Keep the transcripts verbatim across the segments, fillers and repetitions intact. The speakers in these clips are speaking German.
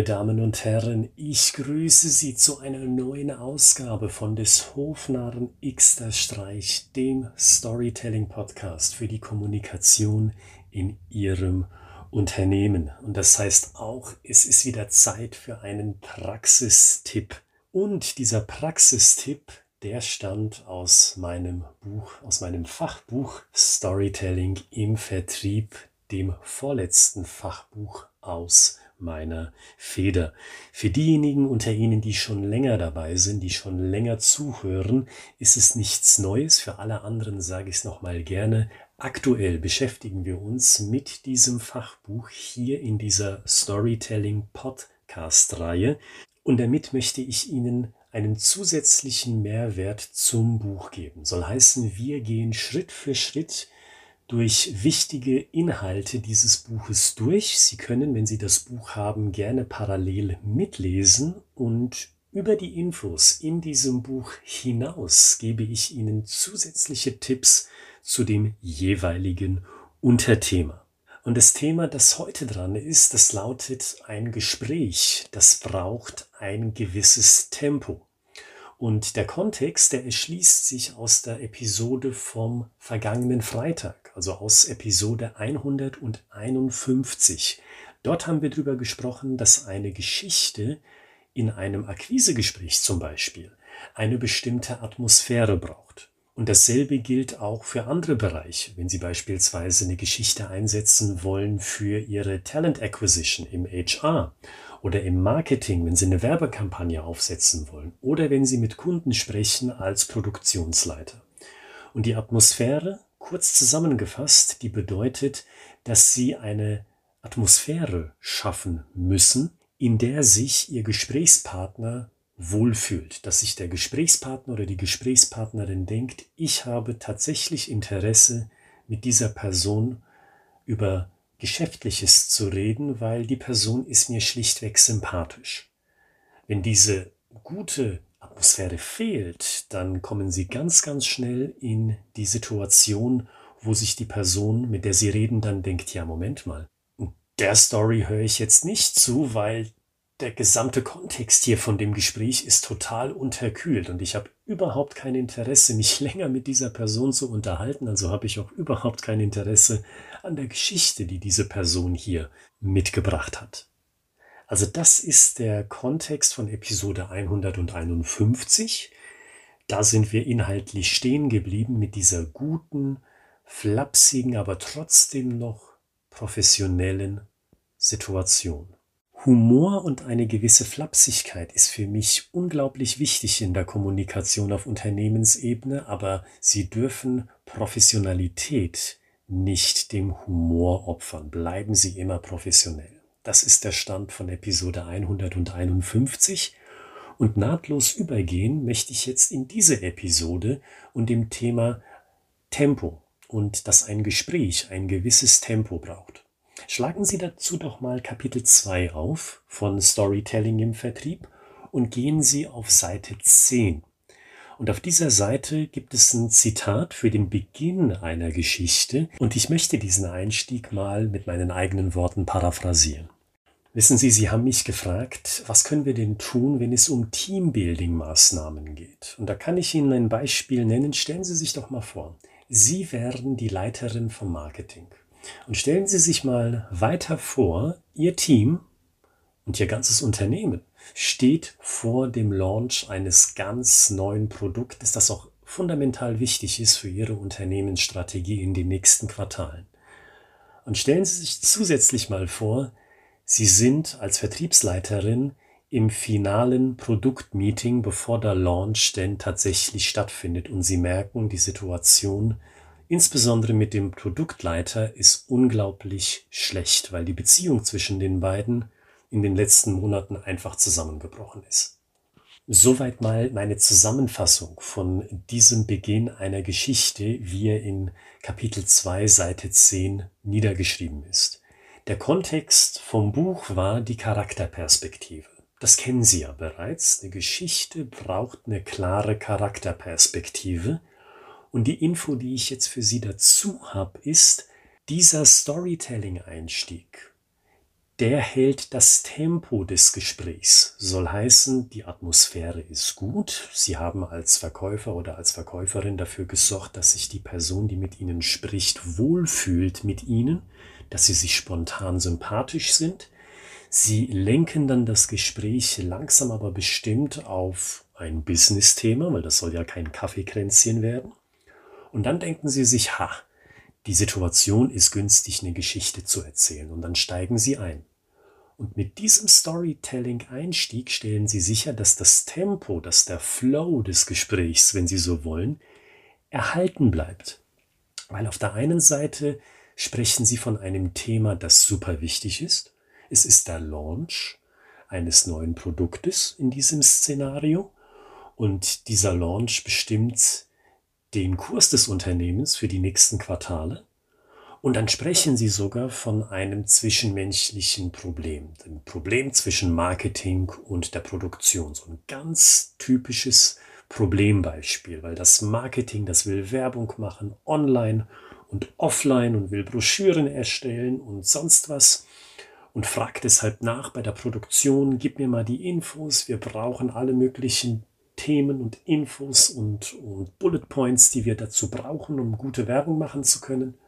Meine Damen und Herren, ich grüße Sie zu einer neuen Ausgabe von des Hofnarren Xterstreich, dem Storytelling-Podcast für die Kommunikation in Ihrem Unternehmen. Und das heißt auch, es ist wieder Zeit für einen Praxistipp. Und dieser Praxistipp, der stammt aus meinem Buch, aus meinem Fachbuch Storytelling im Vertrieb, dem vorletzten Fachbuch aus meiner Feder. Für diejenigen unter Ihnen, die schon länger dabei sind, die schon länger zuhören, ist es nichts Neues. Für alle anderen sage ich es nochmal gerne. Aktuell beschäftigen wir uns mit diesem Fachbuch hier in dieser Storytelling-Podcast-Reihe. Und damit möchte ich Ihnen einen zusätzlichen Mehrwert zum Buch geben. Soll heißen, wir gehen Schritt für Schritt durch wichtige Inhalte dieses Buches durch. Sie können, wenn Sie das Buch haben, gerne parallel mitlesen, und über die Infos in diesem Buch hinaus gebe ich Ihnen zusätzliche Tipps zu dem jeweiligen Unterthema. Und das Thema, das heute dran ist, das lautet: ein Gespräch, das braucht ein gewisses Tempo. Und der Kontext, der erschließt sich aus der Episode vom vergangenen Freitag, also aus Episode hunderteinundfünfzig. Dort haben wir darüber gesprochen, dass eine Geschichte in einem Akquisegespräch zum Beispiel eine bestimmte Atmosphäre braucht. Und dasselbe gilt auch für andere Bereiche, wenn Sie beispielsweise eine Geschichte einsetzen wollen für Ihre Talent Acquisition im H R. Oder im Marketing, wenn Sie eine Werbekampagne aufsetzen wollen, oder wenn Sie mit Kunden sprechen als Produktionsleiter. Und die Atmosphäre, kurz zusammengefasst, die bedeutet, dass Sie eine Atmosphäre schaffen müssen, in der sich Ihr Gesprächspartner wohlfühlt, dass sich der Gesprächspartner oder die Gesprächspartnerin denkt: ich habe tatsächlich Interesse, mit dieser Person über Geschäftliches zu reden, weil die Person ist mir schlichtweg sympathisch. Wenn diese gute Atmosphäre fehlt, dann kommen Sie ganz, ganz schnell in die Situation, wo sich die Person, mit der Sie reden, dann denkt: ja, Moment mal, der Story höre ich jetzt nicht zu, weil der gesamte Kontext hier von dem Gespräch ist total unterkühlt und ich habe überhaupt kein Interesse, mich länger mit dieser Person zu unterhalten, also habe ich auch überhaupt kein Interesse an der Geschichte, die diese Person hier mitgebracht hat. Also das ist der Kontext von Episode hunderteinundfünfzig. Da sind wir inhaltlich stehen geblieben mit dieser guten, flapsigen, aber trotzdem noch professionellen Situation. Humor und eine gewisse Flapsigkeit ist für mich unglaublich wichtig in der Kommunikation auf Unternehmensebene, aber Sie dürfen Professionalität nicht dem Humor opfern. Bleiben Sie immer professionell. Das ist der Stand von Episode hunderteinundfünfzig. Und nahtlos übergehen möchte ich jetzt in diese Episode und dem Thema Tempo und dass ein Gespräch ein gewisses Tempo braucht. Schlagen Sie dazu doch mal Kapitel zwei auf von Storytelling im Vertrieb und gehen Sie auf Seite zehn. Und auf dieser Seite gibt es ein Zitat für den Beginn einer Geschichte und ich möchte diesen Einstieg mal mit meinen eigenen Worten paraphrasieren. Wissen Sie, Sie haben mich gefragt, was können wir denn tun, wenn es um Teambuilding-Maßnahmen geht? Und da kann ich Ihnen ein Beispiel nennen. Stellen Sie sich doch mal vor, Sie wären die Leiterin vom Marketing. Und stellen Sie sich mal weiter vor, Ihr Team und Ihr ganzes Unternehmen steht vor dem Launch eines ganz neuen Produktes, das auch fundamental wichtig ist für Ihre Unternehmensstrategie in den nächsten Quartalen. Und stellen Sie sich zusätzlich mal vor, Sie sind als Vertriebsleiterin im finalen Produktmeeting, bevor der Launch denn tatsächlich stattfindet, und Sie merken, die Situation ist, insbesondere mit dem Produktleiter, ist unglaublich schlecht, weil die Beziehung zwischen den beiden in den letzten Monaten einfach zusammengebrochen ist. Soweit mal meine Zusammenfassung von diesem Beginn einer Geschichte, wie er in Kapitel zwei, Seite zehn niedergeschrieben ist. Der Kontext vom Buch war die Charakterperspektive. Das kennen Sie ja bereits. Eine Geschichte braucht eine klare Charakterperspektive. Und die Info, die ich jetzt für Sie dazu habe, ist: dieser Storytelling-Einstieg, der hält das Tempo des Gesprächs. Soll heißen, die Atmosphäre ist gut. Sie haben als Verkäufer oder als Verkäuferin dafür gesorgt, dass sich die Person, die mit Ihnen spricht, wohlfühlt mit Ihnen, dass Sie sich spontan sympathisch sind. Sie lenken dann das Gespräch langsam aber bestimmt auf ein Business-Thema, weil das soll ja kein Kaffeekränzchen werden. Und dann denken Sie sich, ha, die Situation ist günstig, eine Geschichte zu erzählen. Und dann steigen Sie ein. Und mit diesem Storytelling-Einstieg stellen Sie sicher, dass das Tempo, dass der Flow des Gesprächs, wenn Sie so wollen, erhalten bleibt. Weil auf der einen Seite sprechen Sie von einem Thema, das super wichtig ist. Es ist der Launch eines neuen Produktes in diesem Szenario. Und dieser Launch bestimmt den Kurs des Unternehmens für die nächsten Quartale, und dann sprechen Sie sogar von einem zwischenmenschlichen Problem, dem Problem zwischen Marketing und der Produktion. So ein ganz typisches Problembeispiel, weil das Marketing, das will Werbung machen, online und offline, und will Broschüren erstellen und sonst was, und fragt deshalb nach bei der Produktion, gib mir mal die Infos, wir brauchen alle möglichen Themen und Infos und, und Bullet Points, die wir dazu brauchen, um gute Werbung machen zu können.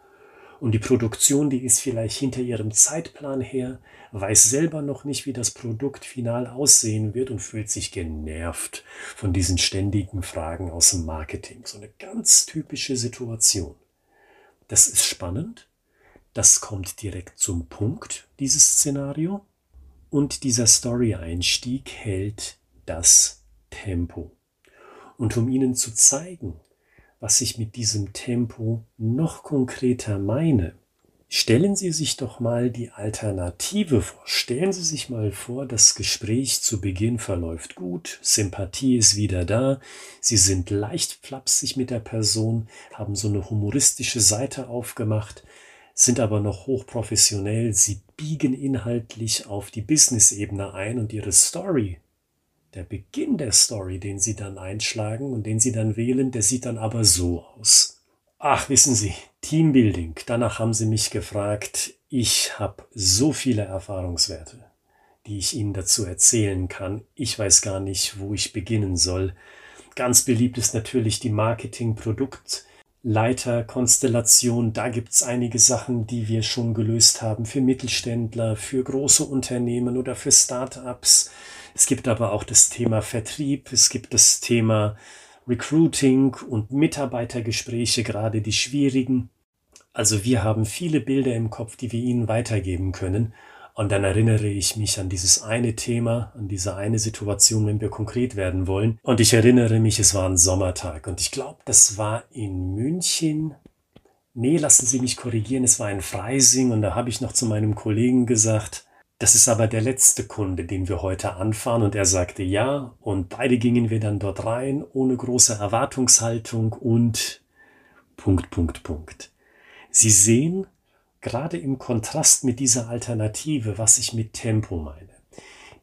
Und die Produktion, die ist vielleicht hinter ihrem Zeitplan her, weiß selber noch nicht, wie das Produkt final aussehen wird und fühlt sich genervt von diesen ständigen Fragen aus dem Marketing. So eine ganz typische Situation. Das ist spannend. Das kommt direkt zum Punkt, dieses Szenario. Und dieser Story-Einstieg hält das Tempo. Und um Ihnen zu zeigen, was ich mit diesem Tempo noch konkreter meine, stellen Sie sich doch mal die Alternative vor. Stellen Sie sich mal vor, das Gespräch zu Beginn verläuft gut, Sympathie ist wieder da, Sie sind leicht flapsig mit der Person, haben so eine humoristische Seite aufgemacht, sind aber noch hochprofessionell, Sie biegen inhaltlich auf die Business-Ebene ein, und Ihre Story, der Beginn der Story, den Sie dann einschlagen und den Sie dann wählen, der sieht dann aber so aus. Ach, wissen Sie, Teambuilding, danach haben Sie mich gefragt, ich habe so viele Erfahrungswerte, die ich Ihnen dazu erzählen kann. Ich weiß gar nicht, wo ich beginnen soll. Ganz beliebt ist natürlich die Marketing-Produktleiter-Konstellation. Da gibt es einige Sachen, die wir schon gelöst haben für Mittelständler, für große Unternehmen oder für Startups. Es gibt aber auch das Thema Vertrieb, es gibt das Thema Recruiting und Mitarbeitergespräche, gerade die schwierigen. Also wir haben viele Bilder im Kopf, die wir Ihnen weitergeben können. Und dann erinnere ich mich an dieses eine Thema, an diese eine Situation, wenn wir konkret werden wollen. Und ich erinnere mich, es war ein Sommertag. Und ich glaube, das war in München. Nee, lassen Sie mich korrigieren, es war in Freising. Und da habe ich noch zu meinem Kollegen gesagt, das ist aber der letzte Kunde, den wir heute anfahren. Und er sagte ja. Und beide gingen wir dann dort rein, ohne große Erwartungshaltung und Punkt, Punkt, Punkt. Sie sehen gerade im Kontrast mit dieser Alternative, was ich mit Tempo meine.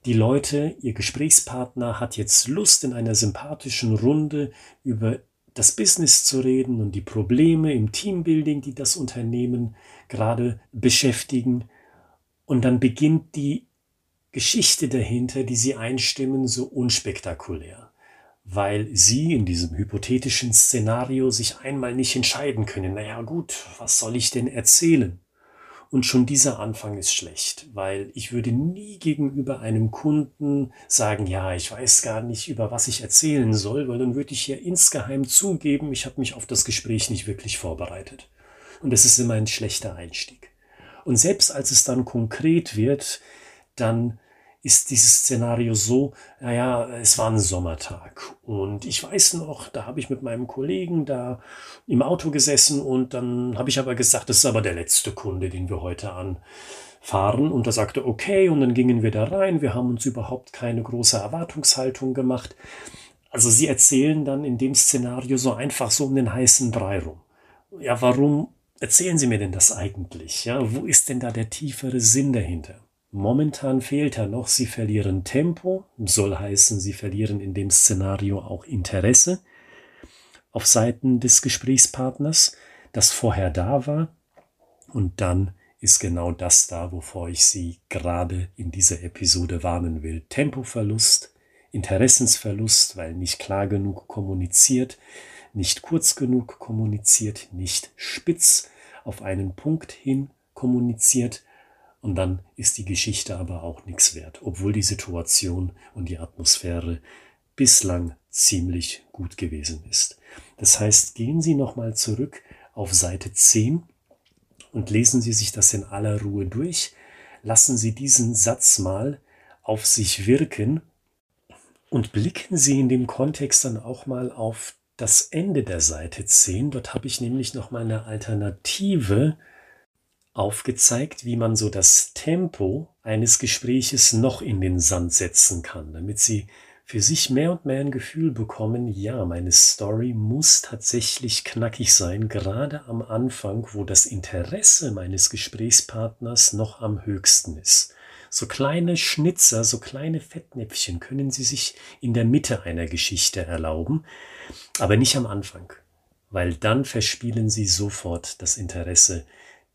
Die Leute, ihr Gesprächspartner hat jetzt Lust, in einer sympathischen Runde über das Business zu reden und die Probleme im Teambuilding, die das Unternehmen gerade beschäftigen. Und dann beginnt die Geschichte dahinter, die Sie einstimmen, so unspektakulär, weil Sie in diesem hypothetischen Szenario sich einmal nicht entscheiden können. Naja gut, was soll ich denn erzählen? Und schon dieser Anfang ist schlecht, weil ich würde nie gegenüber einem Kunden sagen, ja, ich weiß gar nicht, über was ich erzählen soll, weil dann würde ich ja insgeheim zugeben, ich habe mich auf das Gespräch nicht wirklich vorbereitet. Und das ist immer ein schlechter Einstieg. Und selbst als es dann konkret wird, dann ist dieses Szenario so, naja, es war ein Sommertag und ich weiß noch, da habe ich mit meinem Kollegen da im Auto gesessen und dann habe ich aber gesagt, das ist aber der letzte Kunde, den wir heute anfahren. Und er sagte, okay, und dann gingen wir da rein, wir haben uns überhaupt keine große Erwartungshaltung gemacht. Also Sie erzählen dann in dem Szenario so einfach so um den heißen Brei rum. Ja, warum erzählen Sie mir denn das eigentlich? Ja, wo ist denn da der tiefere Sinn dahinter? Momentan fehlt er noch, Sie verlieren Tempo, soll heißen, Sie verlieren in dem Szenario auch Interesse auf Seiten des Gesprächspartners, das vorher da war, und dann ist genau das da, wovor ich Sie gerade in dieser Episode warnen will. Tempoverlust, Interessensverlust, weil nicht klar genug kommuniziert, nicht kurz genug kommuniziert, nicht spitz auf einen Punkt hin kommuniziert, und dann ist die Geschichte aber auch nichts wert, obwohl die Situation und die Atmosphäre bislang ziemlich gut gewesen ist. Das heißt, gehen Sie nochmal zurück auf Seite zehn und lesen Sie sich das in aller Ruhe durch. Lassen Sie diesen Satz mal auf sich wirken und blicken Sie in dem Kontext dann auch mal auf das Ende der Seite zehn. Dort habe ich nämlich nochmal eine Alternative aufgezeigt, wie man so das Tempo eines Gespräches noch in den Sand setzen kann, damit Sie für sich mehr und mehr ein Gefühl bekommen, ja, meine Story muss tatsächlich knackig sein, gerade am Anfang, wo das Interesse meines Gesprächspartners noch am höchsten ist. So kleine Schnitzer, so kleine Fettnäpfchen können Sie sich in der Mitte einer Geschichte erlauben, aber nicht am Anfang, weil dann verspielen Sie sofort das Interesse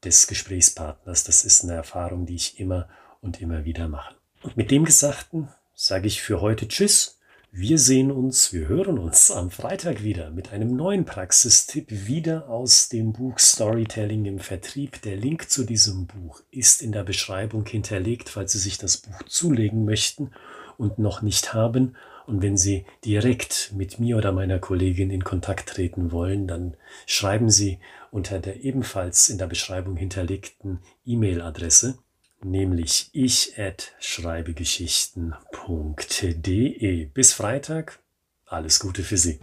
des Gesprächspartners. Das ist eine Erfahrung, die ich immer und immer wieder mache. Und mit dem Gesagten sage ich für heute Tschüss. Wir sehen uns, wir hören uns am Freitag wieder mit einem neuen Praxistipp, wieder aus dem Buch Storytelling im Vertrieb. Der Link zu diesem Buch ist in der Beschreibung hinterlegt, falls Sie sich das Buch zulegen möchten und noch nicht haben. Und wenn Sie direkt mit mir oder meiner Kollegin in Kontakt treten wollen, dann schreiben Sie unter der ebenfalls in der Beschreibung hinterlegten E-Mail-Adresse, nämlich ich at schreibegeschichten punkt de. Bis Freitag, alles Gute für Sie.